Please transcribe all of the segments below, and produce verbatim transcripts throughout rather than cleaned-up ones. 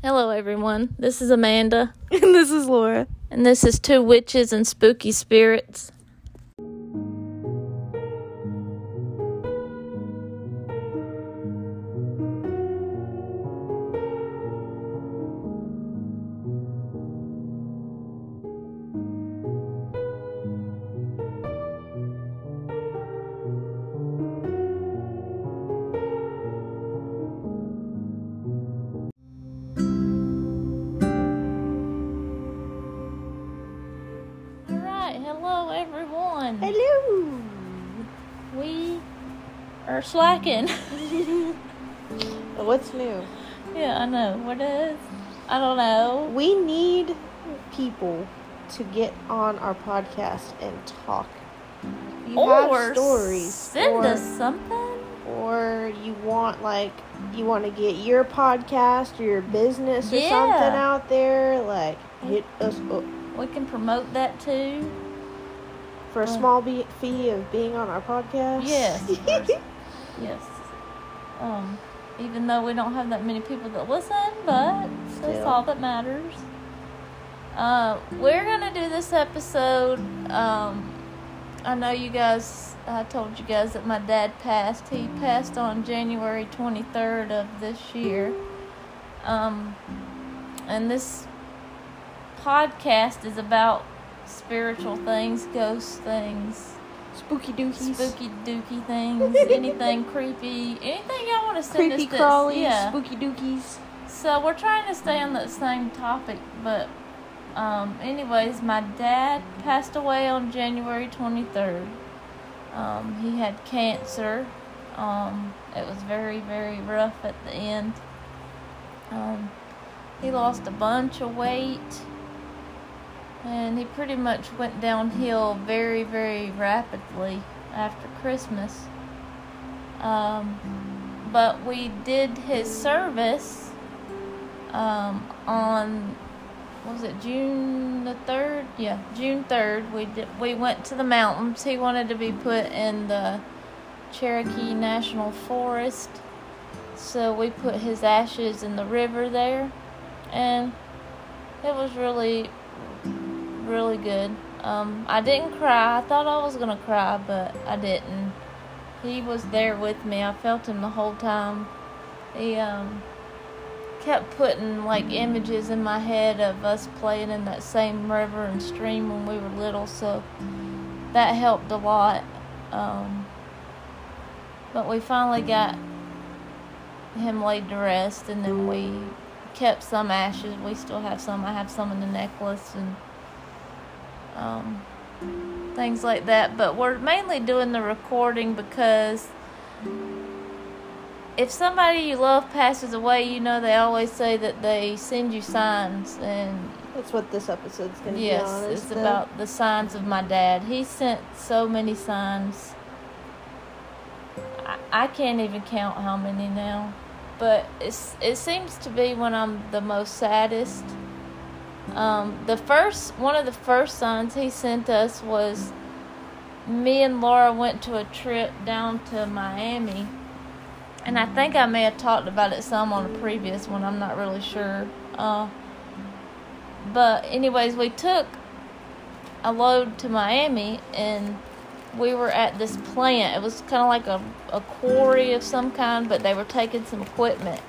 Hello, everyone. This is Amanda. And this is Laura. And this is Two Witches and Spooky Spirits. Hello. We are slacking. What's new? Yeah, I know. What is? I don't know. We need people to get on our podcast and talk. You or have stories. Send or, us something. Or you want like you want to get your podcast or your business or yeah. something out there. Like hit us up. We can promote that too. For a small be- fee of being on our podcast? Yes. yes. Um, even though we don't have that many people that listen, but still. That's all that matters. Uh, we're going to do this episode. Um, I know you guys, I told you guys that my dad passed. He passed on January twenty-third of this year. Um, and this podcast is about spiritual things, ghost things, spooky dookies, spooky dookie things, anything creepy, anything y'all want to send creepy us. Creepy crawlies, yeah. Spooky dookies. So we're trying to stay on that same topic, but um, anyways, my dad passed away on January twenty-third. Um, he had cancer. Um, it was very, very rough at the end. Um, he lost a bunch of weight. And he pretty much went downhill very, very rapidly after Christmas. Um, but we did his service um, on, what was it, June the third? Yeah, June third. We did, we went to the mountains. He wanted to be put in the Cherokee National Forest. So we put his ashes in the river there. And it was really... really good. Um, I didn't cry. I thought I was gonna cry, but I didn't. He was there with me. I felt him the whole time. He um, kept putting like images in my head of us playing in that same river and stream when we were little, so that helped a lot. Um, but we finally got him laid to rest, and then we kept some ashes. We still have some. I have some in the necklace and Um, things like that, but we're mainly doing the recording because if somebody you love passes away, you know they always say that they send you signs, and that's what this episode's going to yes, be on. Yes, it's about the signs of my dad. He sent so many signs. I, I can't even count how many now, but it's it seems to be when I'm the most saddest. Um, the first, one of the first signs he sent us was me and Laura went to a trip down to Miami, and I think I may have talked about it some on a previous one, I'm not really sure, uh, but anyways, we took a load to Miami, and we were at this plant. It was kind of like a, a quarry of some kind, but they were taking some equipment,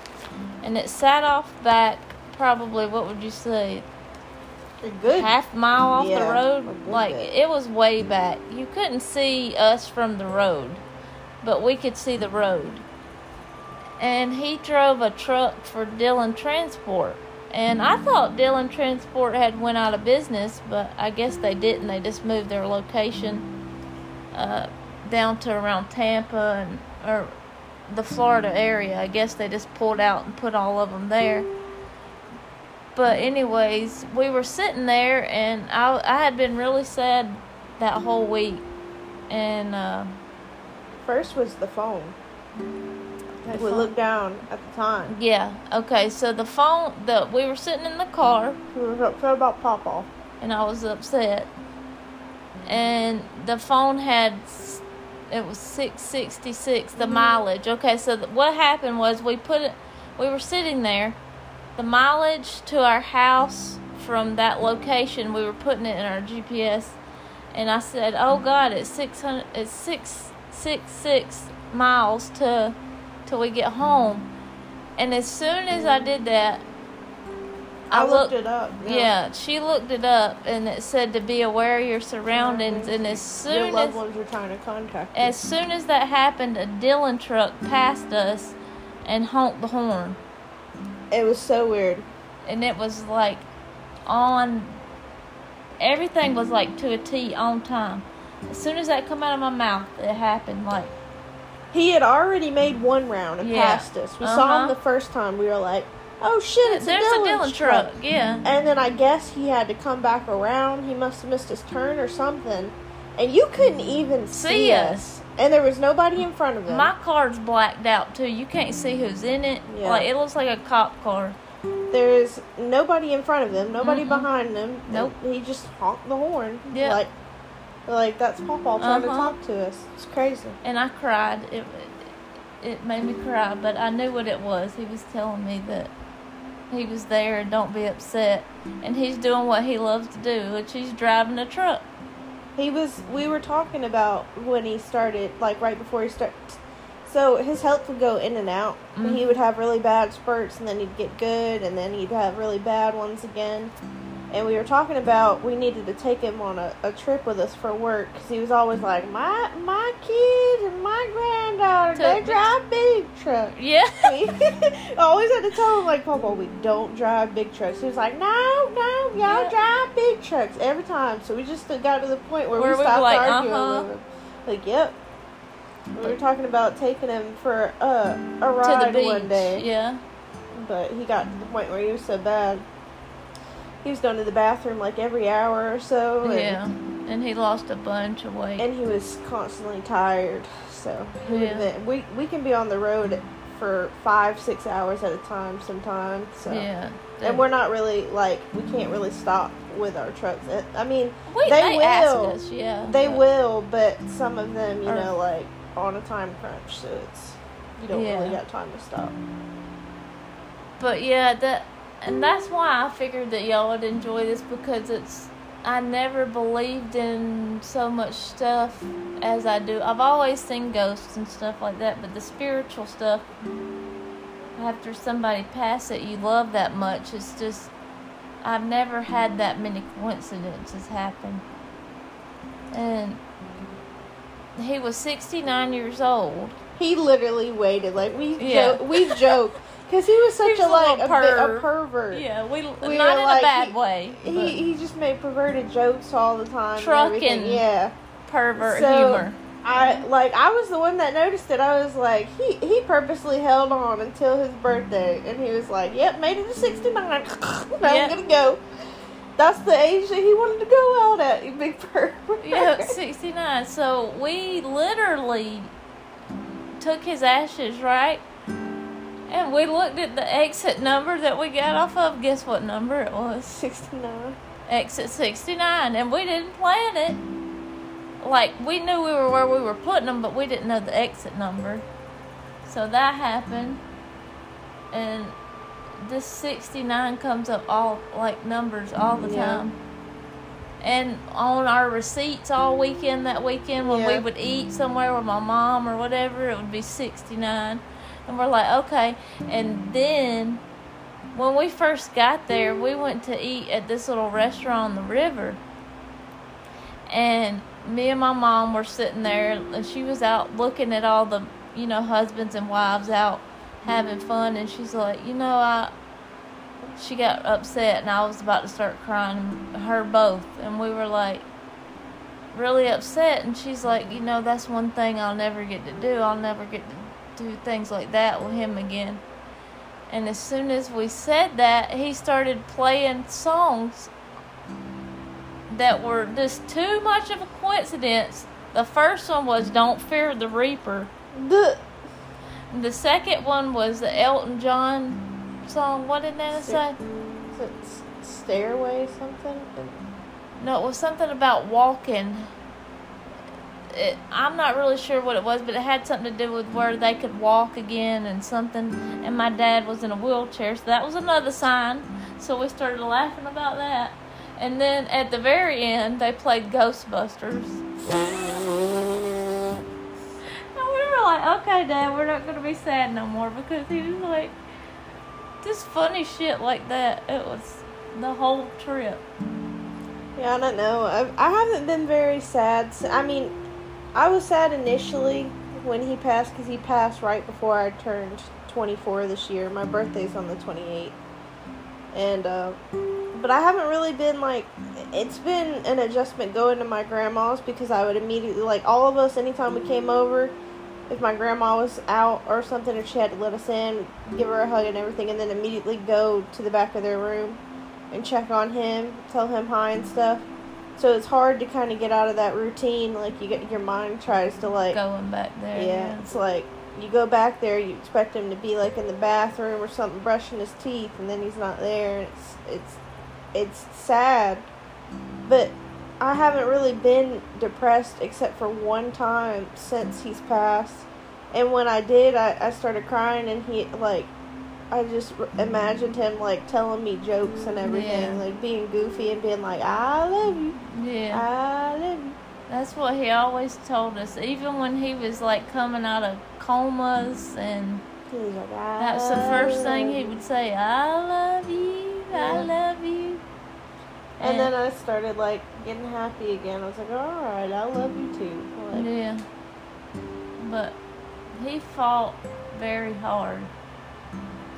and it sat off back probably, what would you say, a good half mile off yeah, the road. Like, bit. It was way back. You couldn't see us from the road, but we could see the road. And he drove a truck for Dylan Transport. And I thought Dylan Transport had went out of business, but I guess they didn't. They just moved their location uh, down to around Tampa and or the Florida area. I guess they just pulled out and put all of them there. But anyways, we were sitting there, and I I had been really sad that whole week. And uh, first was the phone. The we phone. Looked down at the time. Yeah. Okay. So the phone. The we were sitting in the car. We were upset about Papa. And I was upset. And the phone had it was six sixty-six the mm-hmm. mileage. Okay. So th- what happened was we put it. We were sitting there. the mileage to our house from that location, we were putting it in our G P S, and I said, oh God, it's six hundred, it's six six six miles to till we get home. And as soon as I did that, I, I looked, looked it up. Yeah. yeah, she looked it up, and it said to be aware of your surroundings. And as soon your loved as ones are trying to contact you. As soon as that happened, a Dylan truck passed us and honked the horn. It was so weird, and it was like on. Everything was like to a T on time. As soon as that come out of my mouth, it happened. Like he had already made one round and yeah. passed us. We uh-huh. saw him the first time. We were like, oh shit, it's There's a Dylan, a Dylan truck. truck. Yeah. And then I guess he had to come back around. He must have missed his turn or something. And you couldn't even see, see us. us. And there was nobody in front of him. My car's blacked out too. You can't see who's in it. Yeah. Like it looks like a cop car. There's nobody in front of him, nobody mm-hmm. behind him. Nope. He just honked the horn. Yeah. Like like that's Pawpaw trying uh-huh. to talk to us. It's crazy. And I cried. It it made me cry, but I knew what it was. He was telling me that he was there and don't be upset. And he's doing what he loves to do, which he's driving a truck. He was, we were talking about when he started, like right before he started. So his health would go in and out. Mm-hmm. He would have really bad spurts and then he'd get good and then he'd have really bad ones again. And we were talking about we needed to take him on a, a trip with us for work because he was always like, my my kids and my granddaughter, they drive big trucks. Yeah. I always had to tell him, like, Papa, we don't drive big trucks. He was like, no, no, y'all yeah. drive big trucks every time. So we just got to the point where, where we stopped we like, arguing uh-huh. with him. Like, yep. We were talking about taking him for uh, a ride to the one day. Yeah. But he got to the point where he was so bad. He was going to the bathroom like every hour or so. And, yeah, and he lost a bunch of weight. And he was constantly tired. So yeah. been, we we can be on the road for five, six hours at a time sometimes. So. Yeah, and we're not really like we can't really stop with our trucks. I mean, we, they, they will, ask us, yeah, they but will, but some of them, you are, know, like on a time crunch, so it's you don't yeah. really got time to stop. But yeah, that. And that's why I figured that y'all would enjoy this because it's, I never believed in so much stuff as I do. I've always seen ghosts and stuff like that, but the spiritual stuff, after somebody passed it, you love that much. It's just, I've never had that many coincidences happen. And he was sixty-nine years old. He literally waited. Like, we yeah. jo- we joked. Because he was such he was a, a, like, perv. a, a pervert. Yeah, we, we not in like, a bad he, way. He, he just made perverted jokes all the time. Trucking yeah. pervert so humor. I like I was the one that noticed it. I was like, he, he purposely held on until his birthday. And he was like, yep, made it to sixty-nine. Now yep. I'm going to go. That's the age that he wanted to go out at, you big pervert. Yeah, sixty-nine. So we literally took his ashes, right? And we looked at the exit number that we got off of. Guess what number it was? sixty-nine. Exit sixty-nine. And we didn't plan it. Like, we knew we were where we were putting them, but we didn't know the exit number. So that happened. And this sixty-nine comes up all, like, numbers all the yeah. time. And on our receipts all weekend, that weekend, when yeah. we would eat somewhere with my mom or whatever, it would be sixty-nine. And we're like, okay. And then when we first got there, we went to eat at this little restaurant on the river. And me and my mom were sitting there, and she was out looking at all the, you know, husbands and wives out having fun. And she's like, you know, I. she got upset, and I was about to start crying, her both. And we were like, really upset. And she's like, you know, that's one thing I'll never get to do. I'll never get to do things like that with him again. And as soon as we said that, he started playing songs that were just too much of a coincidence. The first one was Don't Fear the Reaper. The, the second one was the Elton John song. What did Nana say? Is it Stairway something? No, it was something about walking. it, I'm not really sure what it was, but it had something to do with where they could walk again and something. And my dad was in a wheelchair, so that was another sign. So we started laughing about that. And then at the very end, they played Ghostbusters. And we were like, okay, Dad, we're not going to be sad no more, because he was like, just funny shit like that. It was the whole trip. Yeah, I don't know. I, I haven't been very sad. I mean, I was sad initially when he passed, because he passed right before I turned twenty-four this year. My birthday's on the twenty-eighth. And, uh, but I haven't really been, like, it's been an adjustment going to my grandma's, because I would immediately, like, all of us, anytime we came over, if my grandma was out or something, or she had to let us in, give her a hug and everything, and then immediately go to the back of their room and check on him, tell him hi and stuff. So it's hard to kind of get out of that routine. Like, you get, your mind tries to, like, going back there. Yeah, yeah. It's like, you go back there, you expect him to be, like, in the bathroom or something, brushing his teeth, and then he's not there. And it's, it's, it's sad. But I haven't really been depressed except for one time since he's passed. And when I did, I, I started crying, and he, like, I just imagined him, like, telling me jokes and everything. Yeah. Like, being goofy and being like, I love you. Yeah. I love you. That's what he always told us. Even when he was, like, coming out of comas, and he was like, I that's the first thing he would say, I love you, yeah. I love you. And, and then I started, like, getting happy again. I was like, all right, I love you, too. Like, yeah. But he fought very hard.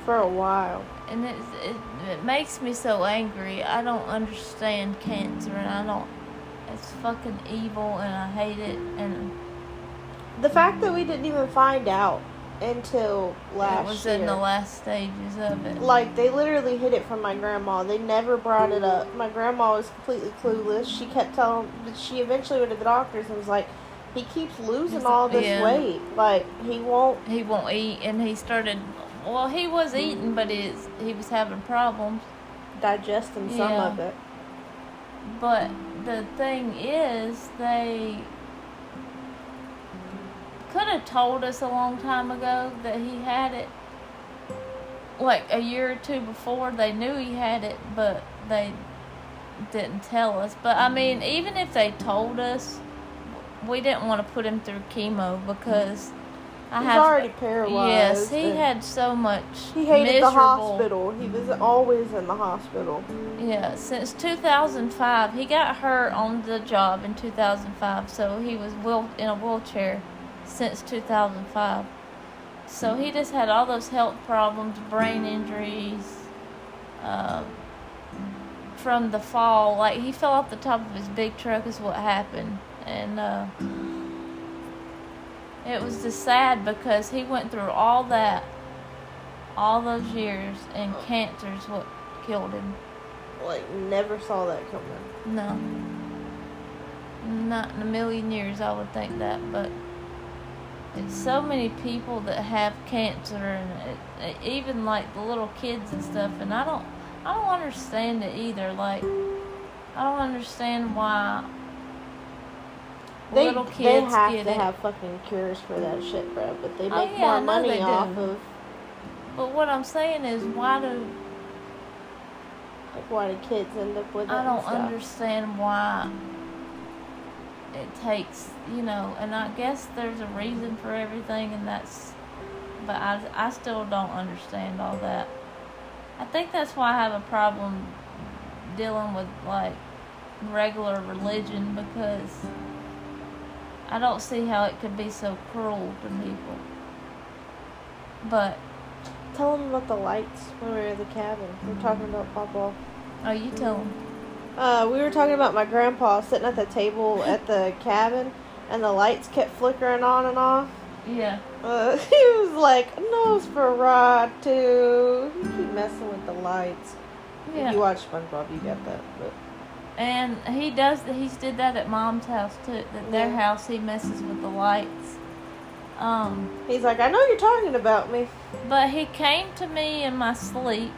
For a while. And it, it it makes me so angry. I don't understand cancer, and I don't... It's fucking evil, and I hate it, and... The fact that we didn't even find out until last year. It was year. In the last stages of it. Like, they literally hid it from my grandma. They never brought it up. My grandma was completely clueless. She kept telling... She eventually went to the doctors and was like, he keeps losing He's, all this yeah. weight. Like, he won't... He won't eat, and he started... Well, he was eating, but it's, he was having problems. Digesting some yeah. of it. But the thing is, they could have told us a long time ago that he had it. Like, a year or two before, they knew he had it, but they didn't tell us. But, I mean, even if they told us, we didn't want to put him through chemo, because... I He's have, already paralyzed. Yes, he had so much. He hated miserable. the hospital. He was always in the hospital. Yeah, since two thousand five. He got hurt on the job in two thousand five, so he was wheel- in a wheelchair since two thousand five. So he just had all those health problems, brain injuries, uh, from the fall. Like, he fell off the top of his big truck is what happened. And, uh... it was just sad, because he went through all that, all those years, and cancer's what killed him. Like, never saw that coming. No. Not in a million years I would think that, but it's so many people that have cancer, and it, it, even, like, the little kids and stuff, and I don't, I don't understand it either. Like, I don't understand why... They, little kids they have get to it. have fucking cures for that shit, bro. But they make oh, yeah, more money off do. of. But what I'm saying is, why do? Like, why do kids end up with? I it don't understand why it takes, you know. And I guess there's a reason for everything, and that's. But I, I still don't understand all that. I think that's why I have a problem dealing with, like, regular religion, because I don't see how it could be so cruel to people. But... Tell them about the lights when we were in the cabin. We were talking about Papa. Oh, you tell them. Uh, we were talking about my grandpa sitting at the table at the cabin, and the lights kept flickering on and off. Yeah. Uh, he was like, Nosferatu. You keep messing with the lights. Yeah. If you watch SpongeBob, you get that, but... And he does, he's did that at Mom's house, too. At their yeah. house, he messes with the lights. Um, he's like, I know you're talking about me. But he came to me in my sleep,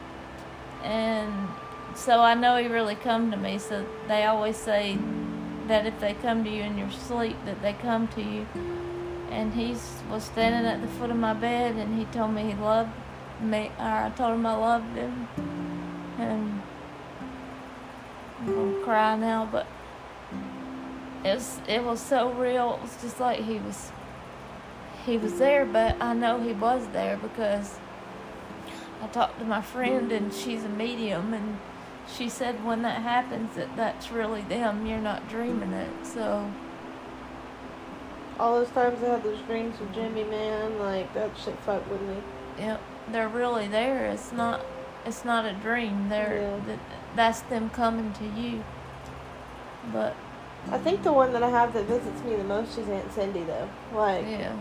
and so I know he really come to me. So they always say that if they come to you in your sleep, that they come to you. And he was standing at the foot of my bed, and he told me he loved me, or I told him I loved him. And I'm going to cry now, but it was, it was so real. It was just like he was, he was there, but I know he was there because I talked to my friend, and she's a medium, and she said when that happens that that's really them. You're not dreaming it, so. All those times I had those dreams with Jimmy, man, like, that shit fucked with me. Yep, they're really there. It's not it's not a dream. They're, yeah. th- that's them coming to you. But I think the one that I have that visits me the most is Aunt Cindy, though. Like, yeah.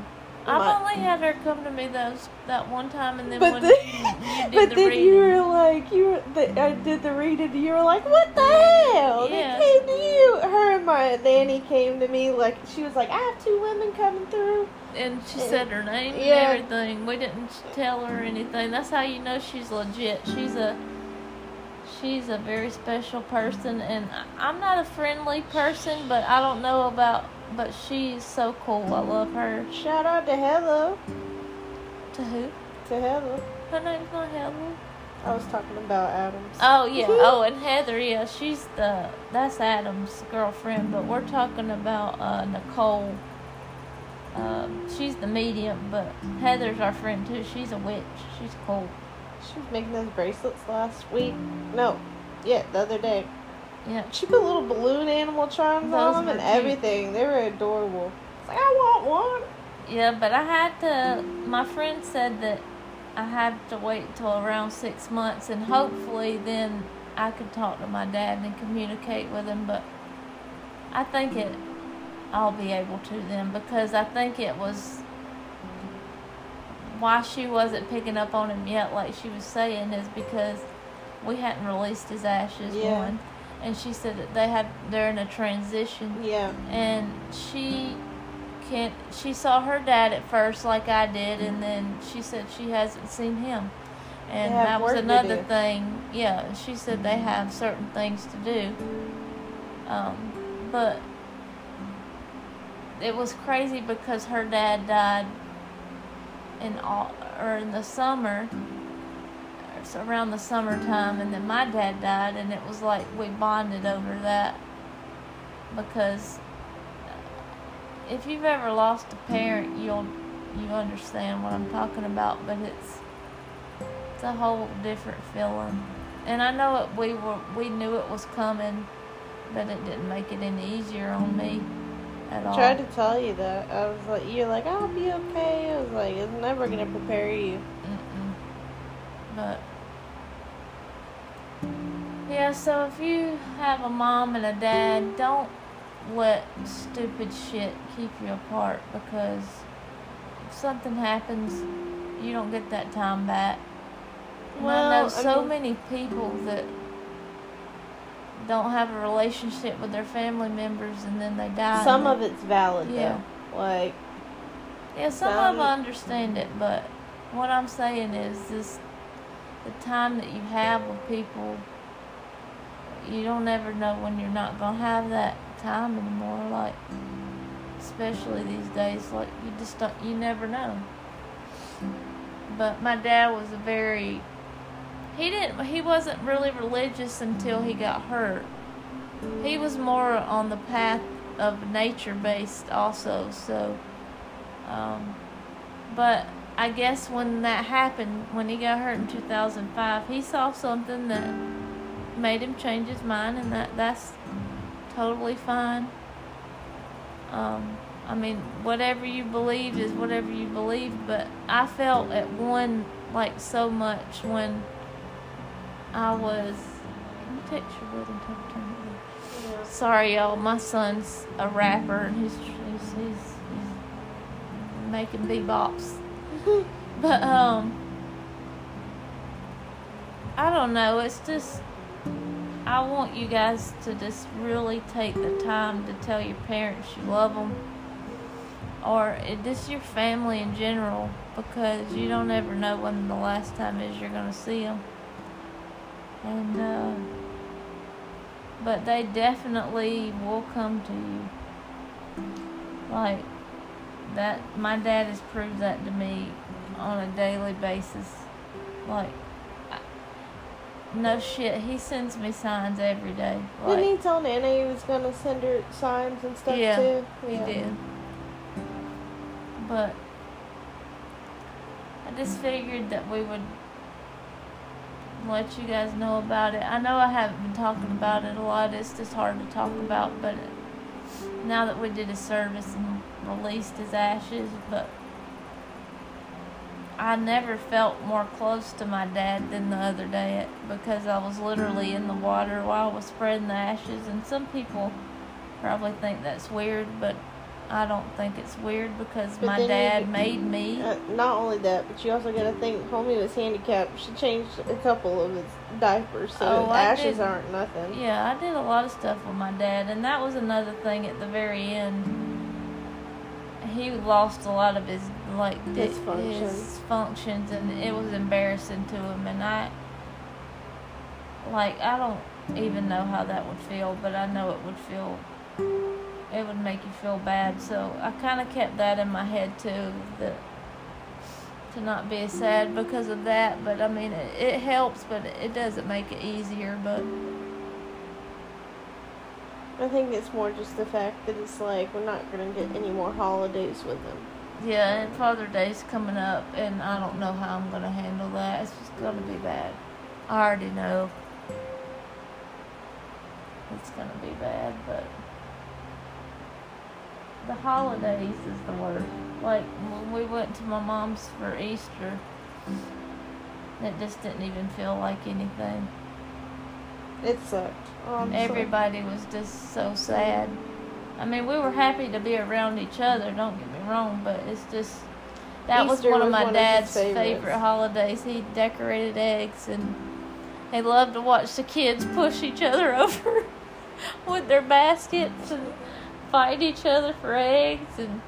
I've my, only had her come to me those that one time, and then but when the, you, you did but the then reading. you were like, you were the, I did the reading, and you were like, what the hell? Yeah. They came to you. Her and my nanny came to me, like, she was like, I have two women coming through. And she and, said her name yeah. and everything. We didn't tell her anything. That's how you know she's legit. She's a, she's a very special person, and I'm not a friendly person, but I don't know about... But she's so cool. I love her. Shout out to Heather. To who? To Heather. Her name's not Heather. I was talking about Adams. Oh, yeah. Oh, and Heather, yeah. She's the... That's Adam's girlfriend. But we're talking about uh, Nicole. Uh, she's the medium, but Heather's our friend, too. She's a witch. She's cool. She was making those bracelets last week. No. Yeah, the other day. Yeah. She put little balloon animal charms Those on them and everything. Cute. They were adorable. It's like, I want one. Yeah, but I had to, my friend said that I had to wait till around six months and hopefully then I could talk to my dad and communicate with him, but I think it, I'll be able to then because I think it was why she wasn't picking up on him yet like she was saying is because we hadn't released his ashes yeah. one. And she said that they had they're in a transition. Yeah. And she can't. She saw her dad at first, like I did, and then she said she hasn't seen him. And that was another thing. Yeah. She said they have certain things to do. Um, but it was crazy because her dad died in all or in the summer. Around the summertime, and then my dad died, and it was like we bonded over that because if you've ever lost a parent, you'll you understand what I'm talking about. But it's it's a whole different feeling, and I know it. We were we knew it was coming, but it didn't make it any easier on me at all. I tried to tell you that I was like, you're like, I'll be okay. I was like, it's never gonna prepare you. Mm-mm. But. Yeah, so if you have a mom and a dad, don't let stupid shit keep you apart because if something happens, you don't get that time back. And well, I know so I mean, many people that don't have a relationship with their family members and then they die. Some of it's valid, yeah. though. Like, yeah, some valid. of them understand it, but what I'm saying is this, the time that you have with people, you don't ever know when you're not going to have that time anymore, like, especially these days, like, you just don't, you never know. But my dad was a very, he didn't, he wasn't really religious until he got hurt. He was more on the path of nature-based also, so, um, but I guess when that happened, when he got hurt in two thousand five, he saw something that made him change his mind, and that, that's totally fine. Um, I mean, whatever you believe is whatever you believe, but I felt at one, like, so much when I was... Can you take your little turn it yeah. Sorry, y'all. My son's a rapper, and he's, he's, he's, he's making bebops. But, um, I don't know, it's just, I want you guys to just really take the time to tell your parents you love them, or just your family in general, because you don't ever know when the last time is you're going to see them, and, uh, but they definitely will come to you. Like, that, my dad has proved that to me on a daily basis. Like, I, no shit, he sends me signs every day. Like, didn't he tell Nana he was going to send her signs and stuff yeah, too? Yeah, he did. But I just figured that we would let you guys know about it. I know I haven't been talking about it a lot. It's just hard to talk about, but now that we did his service and released his ashes, but I never felt more close to my dad than the other day, because I was literally in the water while I was spreading the ashes, and some people probably think that's weird, but I don't think it's weird, because but my dad you, made me. Uh, not only that, but you also got to think, homie was handicapped. She changed a couple of his diapers, so oh, ashes did, aren't nothing. Yeah, I did a lot of stuff with my dad, and that was another thing at the very end. He lost a lot of his, like, his, his functions, and it was embarrassing to him, and I, like, I don't even know how that would feel, but I know it would feel... it would make you feel bad, so I kind of kept that in my head too, that to not be sad because of that. But I mean, it, it helps, but it doesn't make it easier. But I think it's more just the fact that it's like we're not gonna get any more holidays with them. Yeah, and Father's Day's coming up, and I don't know how I'm gonna handle that. It's just gonna be bad. I already know it's gonna be bad, but. The holidays is the word. Like, when we went to my mom's for Easter, it just didn't even feel like anything. It sucked. Oh, everybody sorry. was just so sad. I mean, we were happy to be around each other, don't get me wrong, but it's just... That Easter was one of my one dad's of favorite holidays. He decorated eggs, and he loved to watch the kids push each other over with their baskets and... fight each other for eggs, and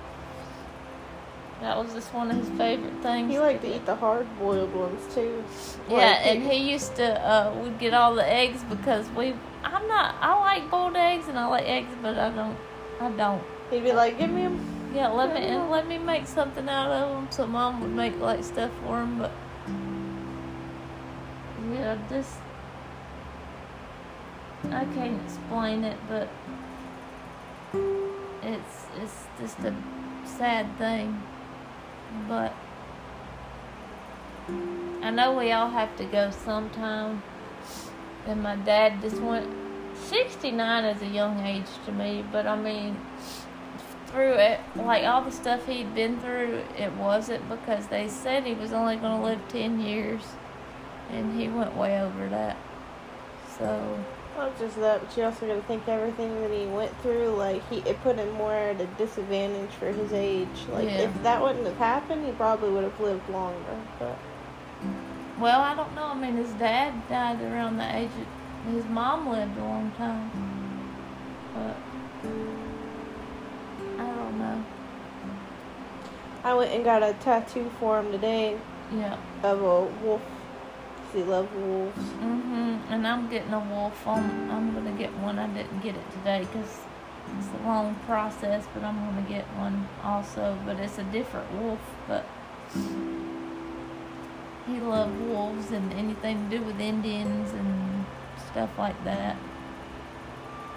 that was just one of his favorite things. He liked to eat the hard-boiled ones too. Yeah, like, and he used to uh, we'd get all the eggs because we. I'm not. I like boiled eggs and I like eggs, but I don't. I don't. He'd be like, "Give me them." Yeah, let me and let me make something out of them. So Mom would make like stuff for him, but yeah, just I can't explain it, but. It's it's just a sad thing, but I know we all have to go sometime, and my dad just went, sixty-nine is a young age to me, but I mean, through it, like all the stuff he'd been through, it wasn't, because they said he was only going to live ten years, and he went way over that, so... Not just that, but you also got to think everything that he went through, like, he it put him more at a disadvantage for his age. Like, yeah. If that wouldn't have happened, he probably would have lived longer. But Well, I don't know. I mean, his dad died around the age of... His mom lived a long time. But I don't know. I went and got a tattoo for him today. Yeah. Of a wolf. He loves wolves. Mm-hmm. And I'm getting a wolf on. I'm gonna get one. I didn't get it today because it's a long process, but I'm gonna get one also. But it's a different wolf. But he loves wolves and anything to do with Indians and stuff like that.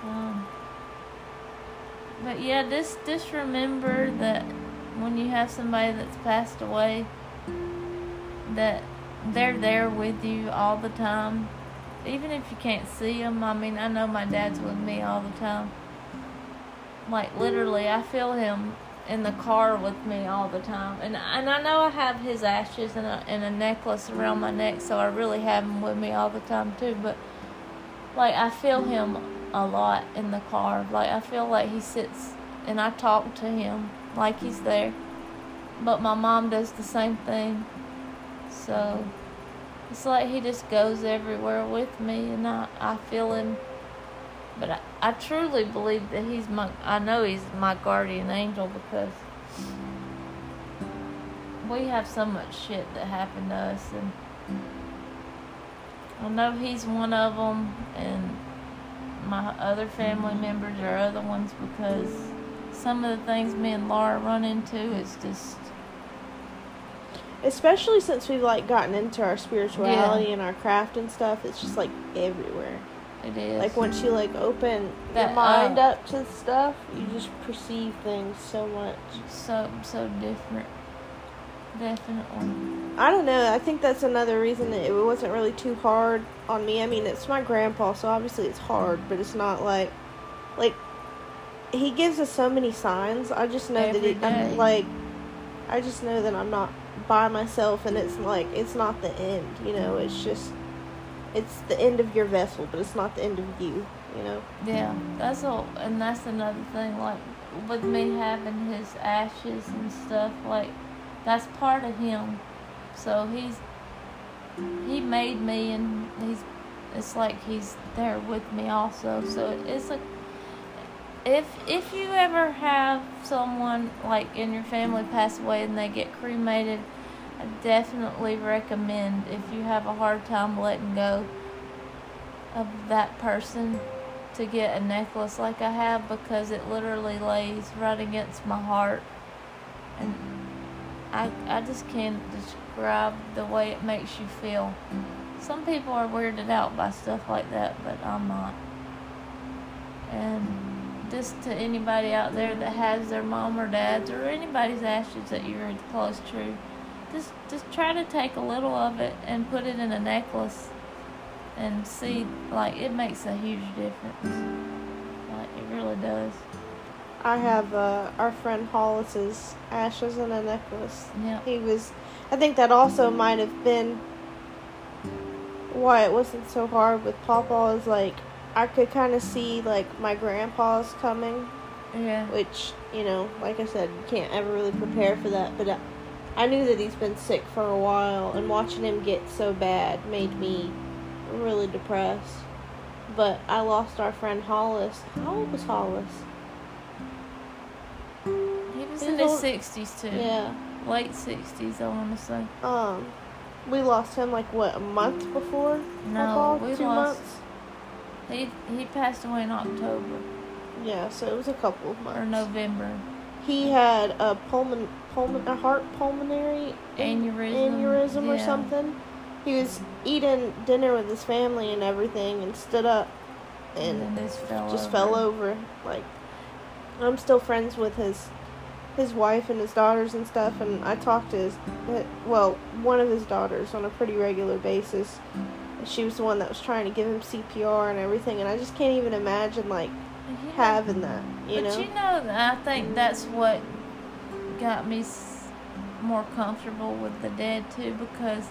Um. But yeah, just just remember that when you have somebody that's passed away, that. They're there with you all the time, even if you can't see them. I mean, I know my dad's with me all the time. Like, literally, I feel him in the car with me all the time. And and I know I have his ashes and a, and a necklace around my neck, so I really have him with me all the time, too. But, like, I feel him a lot in the car. Like, I feel like he sits and I talk to him like he's there. But my mom does the same thing. So, it's like he just goes everywhere with me, and I, I feel him. But I, I truly believe that he's my, I know he's my guardian angel, because we have so much shit that happened to us, and I know he's one of them, and my other family members or other ones, because some of the things me and Laura run into is just... Especially since we've, like, gotten into our spirituality yeah. and our craft and stuff, it's just, like, everywhere. It is. Like, once you, like, open that, your mind uh, up to stuff, you just perceive things so much. So, so different. Definitely. I don't know. I think that's another reason that it wasn't really too hard on me. I mean, it's my grandpa, so obviously it's hard, but it's not like... Like, he gives us so many signs. I just know Every that he... I'm, like, I just know that I'm not... by myself, and it's like, it's not the end, you know, it's just, it's the end of your vessel, but it's not the end of you, you know? Yeah, that's all, and that's another thing, like, with me having his ashes and stuff, like, that's part of him, so he's, he made me, and he's, it's like he's there with me also, so it's a, If if you ever have someone, like, in your family pass away and they get cremated, I definitely recommend, if you have a hard time letting go of that person, to get a necklace like I have, because it literally lays right against my heart. And I, I just can't describe the way it makes you feel. Some people are weirded out by stuff like that, but I'm not. And... Just to anybody out there that has their mom or dad's or anybody's ashes that you're close to, just just try to take a little of it and put it in a necklace and see, like, it makes a huge difference. Like, it really does. I have uh, our friend Hollis's ashes in a necklace. Yeah. He was, I think that also might have been why it wasn't so hard with Pawpaw, is like, I could kind of see, like, my grandpa's coming. Yeah. Which, you know, like I said, you can't ever really prepare for that. But I, I knew that he's been sick for a while, and watching him get so bad made me really depressed. But I lost our friend Hollis. How old was Hollis? He was in his sixties, too. Yeah. Late sixties, I want to say. Um, we lost him, like, what, a month before? No, we lost... Two months? He he passed away in October. Yeah, so it was a couple of months. Or November. He had a pulmon, pulmon, a heart pulmonary aneurysm, aneurysm yeah. or something. He was eating dinner with his family and everything, and stood up and, and just, fell, just over. fell over. Like, I'm still friends with his his wife and his daughters and stuff, and I talked to his well one of his daughters on a pretty regular basis. She was the one that was trying to give him C P R and everything, and I just can't even imagine, like, yeah. having that, you but know? But, you know, I think that's what got me more comfortable with the dead, too, because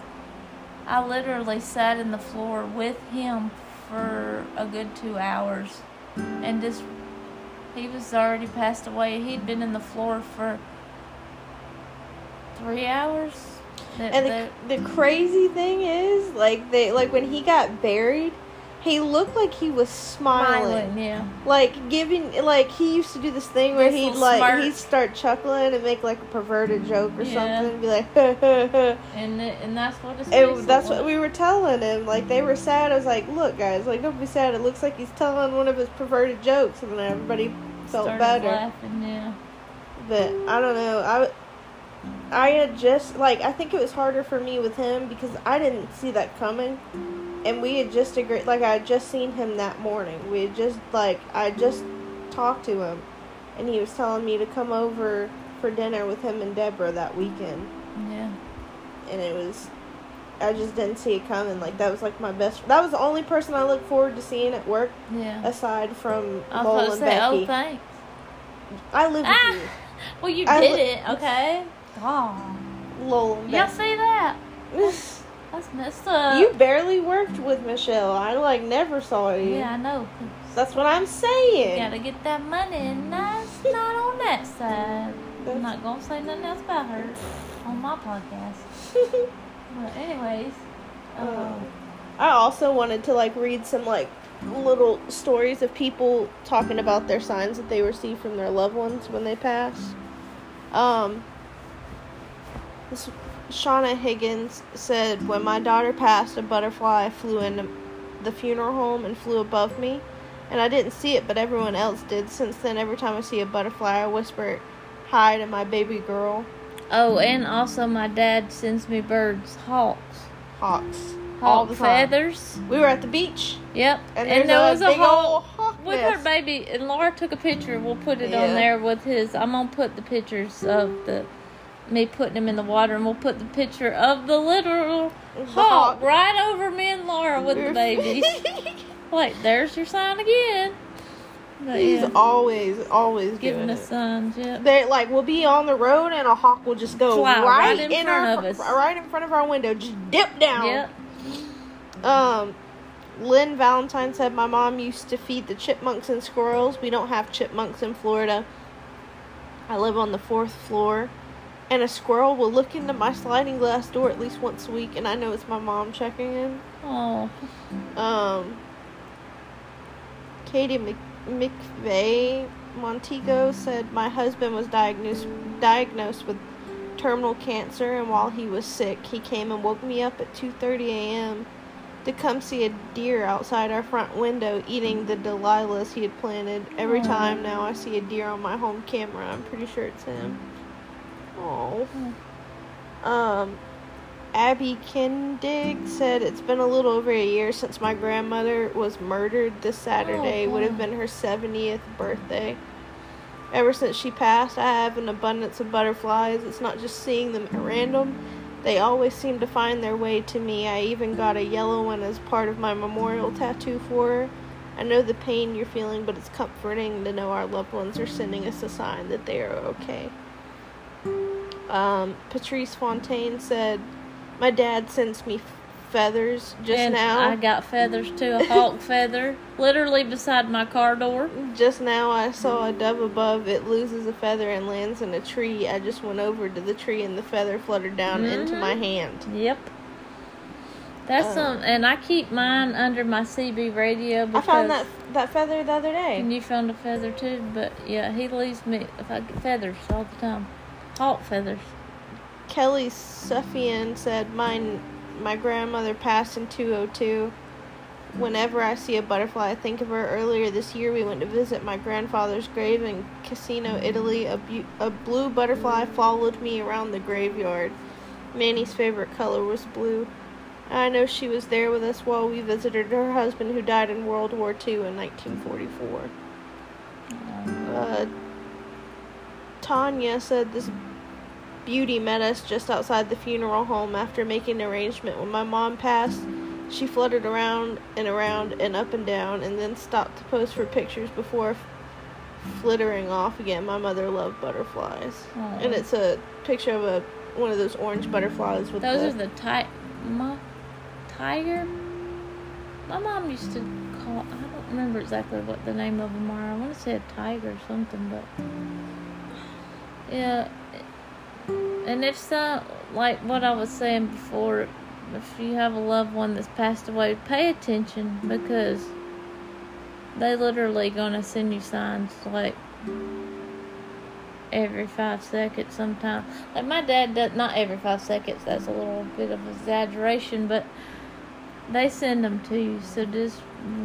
I literally sat in the floor with him for a good two hours, and just, he was already passed away. He'd been in the floor for three hours. And the, the crazy thing is, like, they like when he got buried, he looked like he was smiling. smiling yeah. Like, giving, like, he used to do this thing where he'd, like, smirk. He'd start chuckling and make, like, a perverted joke or yeah. something and be like, ha, ha, ha. And, the, and that's what it's and That's what we were telling him. Like, they were sad. I was like, look, guys, like, don't be sad. It looks like he's telling one of his perverted jokes. And then everybody felt Started better. laughing, yeah. But, I don't know. I... I had just, like, I think it was harder for me with him because I didn't see that coming. And we had just agreed, like, I had just seen him that morning. We had just, like, I just talked to him. And he was telling me to come over for dinner with him and Deborah that weekend. Yeah. And it was, I just didn't see it coming. Like, that was, like, my best, that was the only person I looked forward to seeing at work. Yeah. Aside from Mole and Becky. Oh, thanks. I live ah! with you. Well, you I did li- it, okay? Oh, lol. Y'all see that? That's, that's messed up. You barely worked with Michelle. I, like, never saw you. Yeah, I know. That's what I'm saying. You gotta get that money, and that's not on that side. That's... I'm not gonna say nothing else about her on my podcast. But anyways. Um, um, I also wanted to, like, read some, like, little stories of people talking about their signs that they received from their loved ones when they pass. Um... This, Shauna Higgins said, when my daughter passed, a butterfly flew into the funeral home and flew above me. and I didn't see it, but everyone else did. Since then, every time I see a butterfly, I whisper hi to my baby girl. Oh, and also my dad sends me birds, hawks. Hawks. Hawk feathers. We were at the beach. Yep. And, and there a was a big whole old hawk we nest. Put baby, and Laura took a picture. We'll put it yeah. on there with his. I'm going to put the pictures of the me putting him in the water, and we'll put the picture of the literal the hawk, hawk right over me and Laura with the babies. Like, there's your sign again. But He's yeah. always, always giving, giving us it. signs. Yeah, they like we'll be on the road and a hawk will just go Fly, right, right in, in front our, of us, right in front of our window, just dip down. Yep. Um, Lynn Valentine said my mom used to feed the chipmunks and squirrels. We don't have chipmunks in Florida. I live on the fourth floor, and a squirrel will look into my sliding glass door at least once a week, and I know it's my mom checking in. Oh. Um. Katie Mc. McVeigh Montego said my husband was diagnosed diagnosed with terminal cancer, and while he was sick, he came and woke me up at two thirty a.m. to come see a deer outside our front window eating the Delilahs he had planted. Every time now I see a deer on my home camera, I'm pretty sure it's him. Oh. Um, Abby Kendig said it's been a little over a year since my grandmother was murdered. This Saturday would have been her seventieth birthday. Ever since she passed, I have an abundance of butterflies. It's not just seeing them at random. They always seem to find their way to me. I even got a yellow one as part of my memorial tattoo for her. I know the pain you're feeling, but it's comforting to know our loved ones are sending us a sign that they are okay. Um, Patrice Fontaine said, my dad sends me feathers just and now. I got feathers too, a hawk feather, literally beside my car door. Just now I saw a dove above. It loses a feather and lands in a tree. I just went over to the tree and the feather fluttered down mm-hmm. into my hand. Yep. That's some, um, and I keep mine under my C B radio because I found that that feather the other day. And you found a feather too, but yeah, he leaves me if I get feathers all the time. Hawk feathers. Kelly Suffian said, my, my grandmother passed in two oh two. Whenever I see a butterfly, I think of her. Earlier this year, we went to visit my grandfather's grave in Casino, Italy. A, bu- a blue butterfly followed me around the graveyard. Manny's favorite color was blue. I know she was there with us while we visited her husband, who died in World War Two in nineteen forty-four. Uh, Tanya said this beauty met us just outside the funeral home. After making an arrangement when my mom passed, she fluttered around and around and up and down, and then stopped to pose for pictures before f- flittering off again. My mother loved butterflies. Aww. And it's a picture of a one of those orange butterflies with those the, are the ti- my, tiger. My mom used to call. I don't remember exactly what the name of them are. I want to say a tiger or something, but yeah. And if so, like what I was saying before, if you have a loved one that's passed away, pay attention, because they literally going to send you signs like every five seconds sometimes. Like my dad does, not every five seconds, that's a little bit of exaggeration, but they send them to you. So just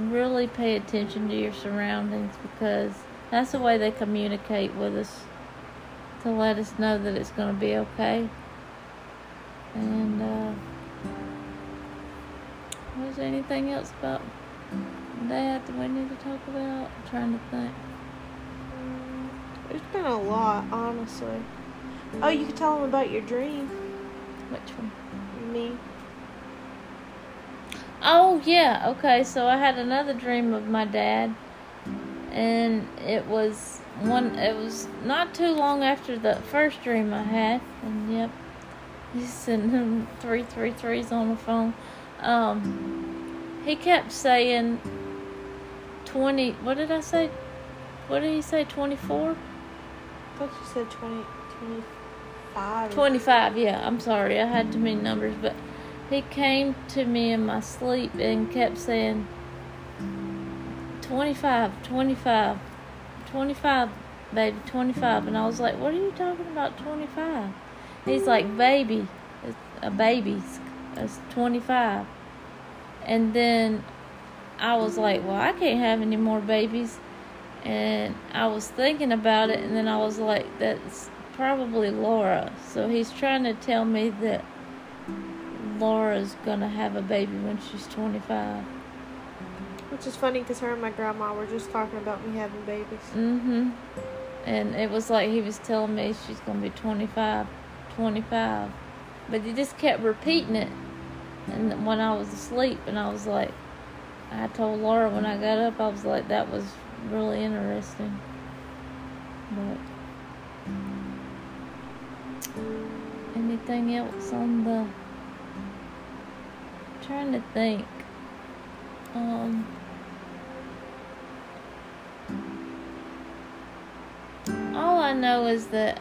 really pay attention to your surroundings, because that's the way they communicate with us, to let us know that it's going to be okay. And, uh, was there anything else about that that we need to talk about? I'm trying to think. There's been a lot, honestly. Oh, you could tell them about your dream. Which one? Me. Oh, yeah, okay, so I had another dream of my dad, and it was... One, it was not too long after the first dream I had, and yep, he's sending him three three threes on the phone. Um, he kept saying twenty. What did I say? What did he say? twenty-four? I thought you said twenty, twenty-five. twenty-five. Yeah, I'm sorry, I had too many numbers, but he came to me in my sleep and kept saying twenty-five, twenty-five. twenty-five, baby, twenty-five. And I was like, what are you talking about, twenty-five? He's like, baby, it's a baby's, it's twenty-five. And then I was like, well, I can't have any more babies. And I was thinking about it, and then I was like, that's probably Laura. So he's trying to tell me that Laura's going to have a baby when she's twenty-five. Which is funny because her and my grandma were just talking about me having babies. Mm-hmm. And it was like he was telling me she's going to be twenty-five, twenty-five. But he just kept repeating it. And when I was asleep, and I was like, I told Laura when I got up, I was like, that was really interesting. But anything else on the... I'm trying to think. Um... All I know is that...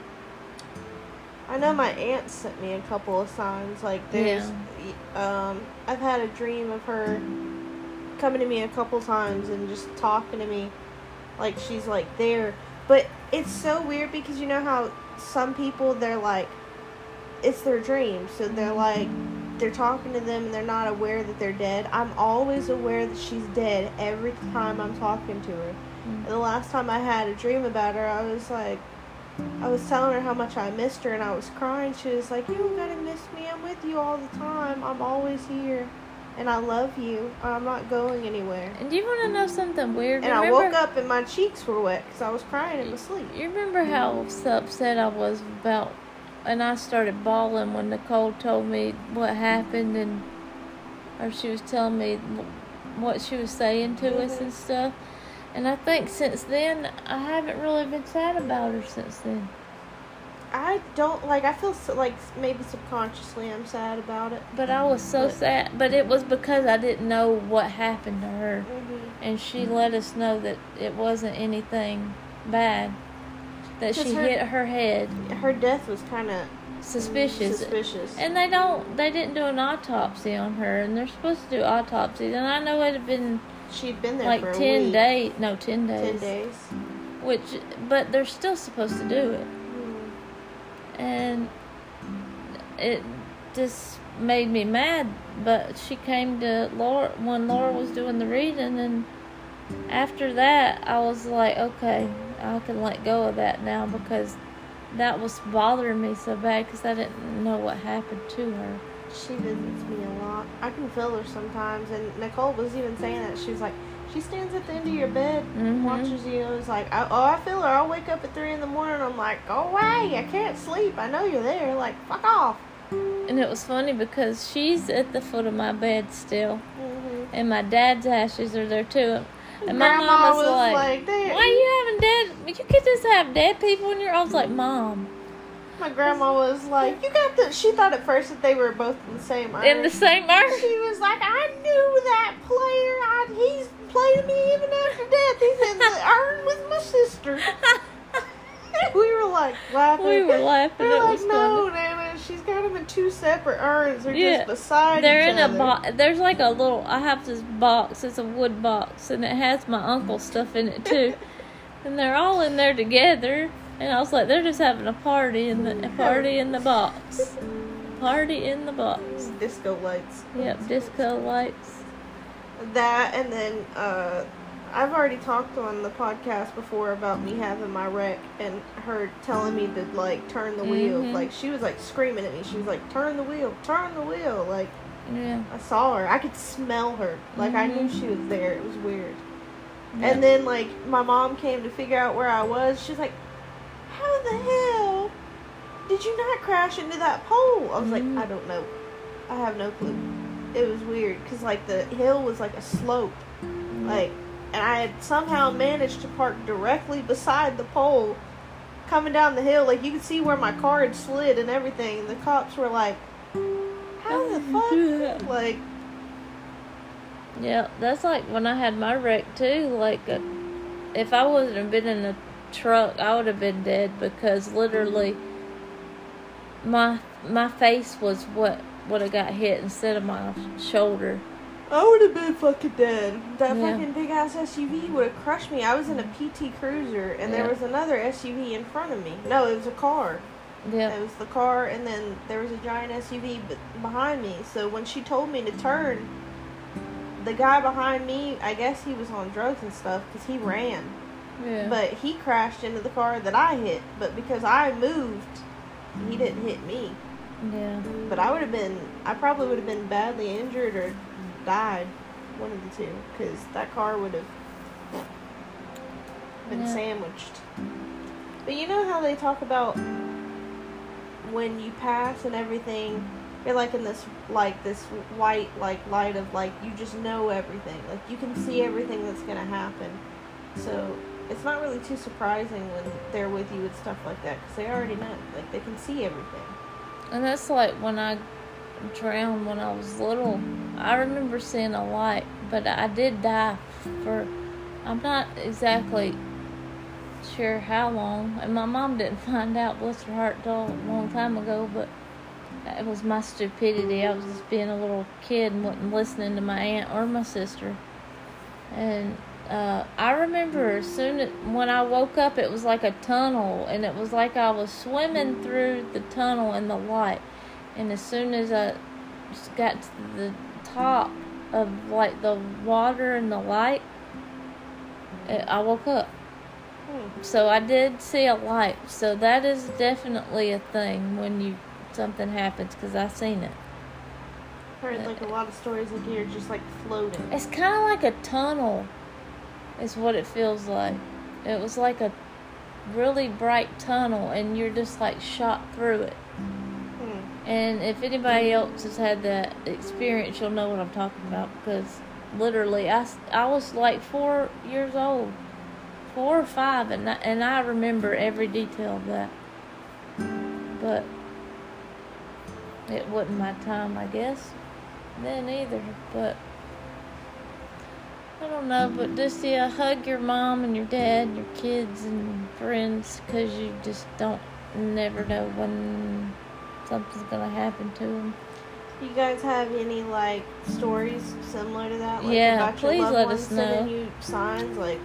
I know my aunt sent me a couple of signs. Like, there's... Yeah. Um, I've had a dream of her coming to me a couple times and just talking to me. Like, she's, like, there. But it's so weird because you know how some people, they're, like... It's their dream. So they're, like... They're talking to them and they're not aware that they're dead. I'm always aware that she's dead every time I'm talking to her. And the last time I had a dream about her, I was like, I was telling her how much I missed her, and I was crying. She was like, you don't gotta miss me. I'm with you all the time. I'm always here. And I love you. I'm not going anywhere. And do you want to know something weird? And remember, I woke up and my cheeks were wet because I was crying in my sleep. You remember how upset I was about, and I started bawling when Nicole told me what happened, and or she was telling me what she was saying to mm-hmm. us and stuff. And I think since then, I haven't really been sad about her since then. I don't, like, I feel so, like maybe subconsciously I'm sad about it. But I was so but, sad. But it was because I didn't know what happened to her. Mm-hmm. And she let us know that it wasn't anything bad. That she her, hit her head. Her death was kind of suspicious. Suspicious. And they don't, they didn't do an autopsy on her. And they're supposed to do autopsies. And I know it had been... She'd been there like for ten a week. Day, no, ten days. Ten days. Which, but they're still supposed to do it, mm. and it just made me mad. But she came to Laura when Laura was doing the reading, and after that, I was like, okay, I can let go of that now because that was bothering me so bad because I didn't know what happened to her. She visits me a lot. I can feel her sometimes. And Nicole was even saying that. She was like, she stands at the end of your bed and mm-hmm. watches you. And it's like, I, oh, I feel her. I'll wake up at three in the morning. I'm like, go away. I can't sleep. I know you're there. Like, fuck off. And it was funny because she's at the foot of my bed still. Mm-hmm. And my dad's ashes are there too. And my Grandma mom was, was like, like why are you having dead? You could just have dead people in your... I was like, Mom... My grandma was like, you got the... She thought at first that they were both in the same urn. In the same urn? She was like, I knew that player. I, he's played me even after death. He's in the urn with my sister. We were like laughing. We were laughing. We were like, no, Nana, she's got them in two separate urns. They're yeah, just beside they're each in other. A bo- there's like a little... I have this box. It's a wood box, and it has my uncle's stuff in it, too. And they're all in there together. And I was like, they're just having a party in the a party in the box. Party in the box. Disco lights. Yep, disco lights. That, and then uh, I've already talked on the podcast before about me having my wreck and her telling me to, like, turn the wheel. Mm-hmm. Like, she was, like, screaming at me. She was like, turn the wheel, turn the wheel. Like, yeah. I saw her. I could smell her. Like, mm-hmm. I knew she was there. It was weird. Yeah. And then, like, my mom came to figure out where I was. She's like, how the hell did you not crash into that pole? I was like, I don't know. I have no clue. It was weird because, like, the hill was like a slope. Like, and I had somehow managed to park directly beside the pole coming down the hill. Like, you could see where my car had slid and everything. And the cops were like, how the fuck? Like, yeah, that's like when I had my wreck too. Like, uh, if I wasn't have been in a truck, I would have been dead because literally my my face was what would have got hit instead of my shoulder. I would have been fucking dead. That yeah. fucking big ass S U V would have crushed me. I was in a P T Cruiser and yeah. there was another S U V in front of me. No, it was a car. Yeah. It was the car and then there was a giant S U V behind me. So when she told me to turn, the guy behind me, I guess he was on drugs and stuff because he ran. Yeah. But he crashed into the car that I hit. But because I moved, he didn't hit me. Yeah. But I would have been, I probably would have been badly injured or died. One of the two. Because that car would have been yeah. sandwiched. But you know how they talk about when you pass and everything, you're like in this, like this white, like light of like, you just know everything. Like you can see everything that's going to happen. So it's not really too surprising when they're with you and stuff like that, because they already know. Like they can see everything. And that's like when I drowned when I was little. I remember seeing a light, but I did die for, I'm not exactly sure how long. And my mom didn't find out, bless her heart, till a long time ago, but it was my stupidity. I was just being a little kid and wasn't listening to my aunt or my sister. And uh, I remember soon as, when I woke up, it was like a tunnel, and it was like I was swimming through the tunnel in the light. And as soon as I got to the top of like the water and the light, it, I woke up. Hmm. So I did see a light. So that is definitely a thing when you something happens, because I seen it. I've heard like a lot of stories like you're just like floating. It's kind of like a tunnel, is what it feels like. It was like a really bright tunnel, and you're just like shot through it. And if anybody else has had that experience, you'll know what I'm talking about, because literally I, I was like four years old, four or five, and I, and I remember every detail of that. But it wasn't my time, I guess, then either. But I don't know, but just yeah, hug your mom and your dad and your kids and friends, because you just don't never know when something's gonna happen to them. You guys have any like stories similar to that? Like, yeah, about please your loved let ones us know. Sending you signs, like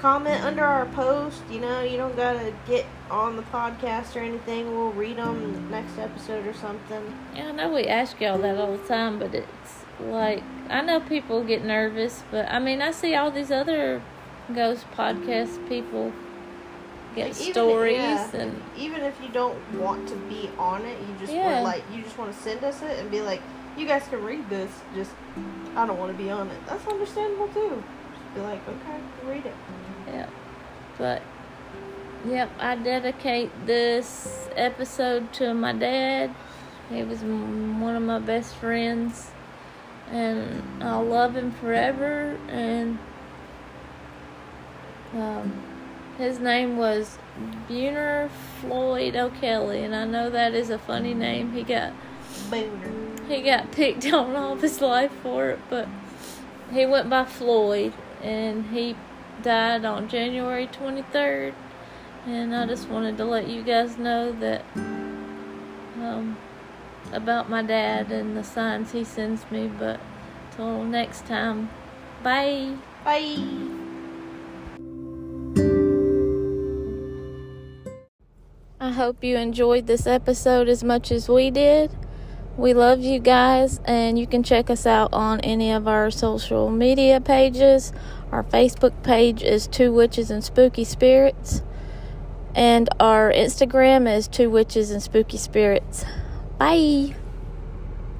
comment under our post. You know, you don't gotta get on the podcast or anything. We'll read them in the next episode or something. Yeah, I know we ask y'all that all the time, but it's like I know people get nervous, but I mean I see all these other ghost podcast people. Get like, stories even, yeah, and even if you don't want to be on it, you just yeah. want like you just want to send us it and be like, you guys can read this. Just I don't want to be on it. That's understandable too. Just be like, okay, read it. Yeah, but yep, yeah, I dedicate this episode to my dad. He was one of my best friends, and I'll love him forever. And um. his name was Buehner Floyd O'Kelly, and I know that is a funny name. He got Buehner. He got picked on all of his life for it, but he went by Floyd, and he died on January twenty-third. And I just wanted to let you guys know that um, about my dad and the signs he sends me. But till next time, bye. Bye. I hope you enjoyed this episode as much as we did. We love you guys, and you can check us out on any of our social media pages. Our Facebook page is Two Witches and Spooky Spirits, and our Instagram is Two Witches and Spooky Spirits. Bye!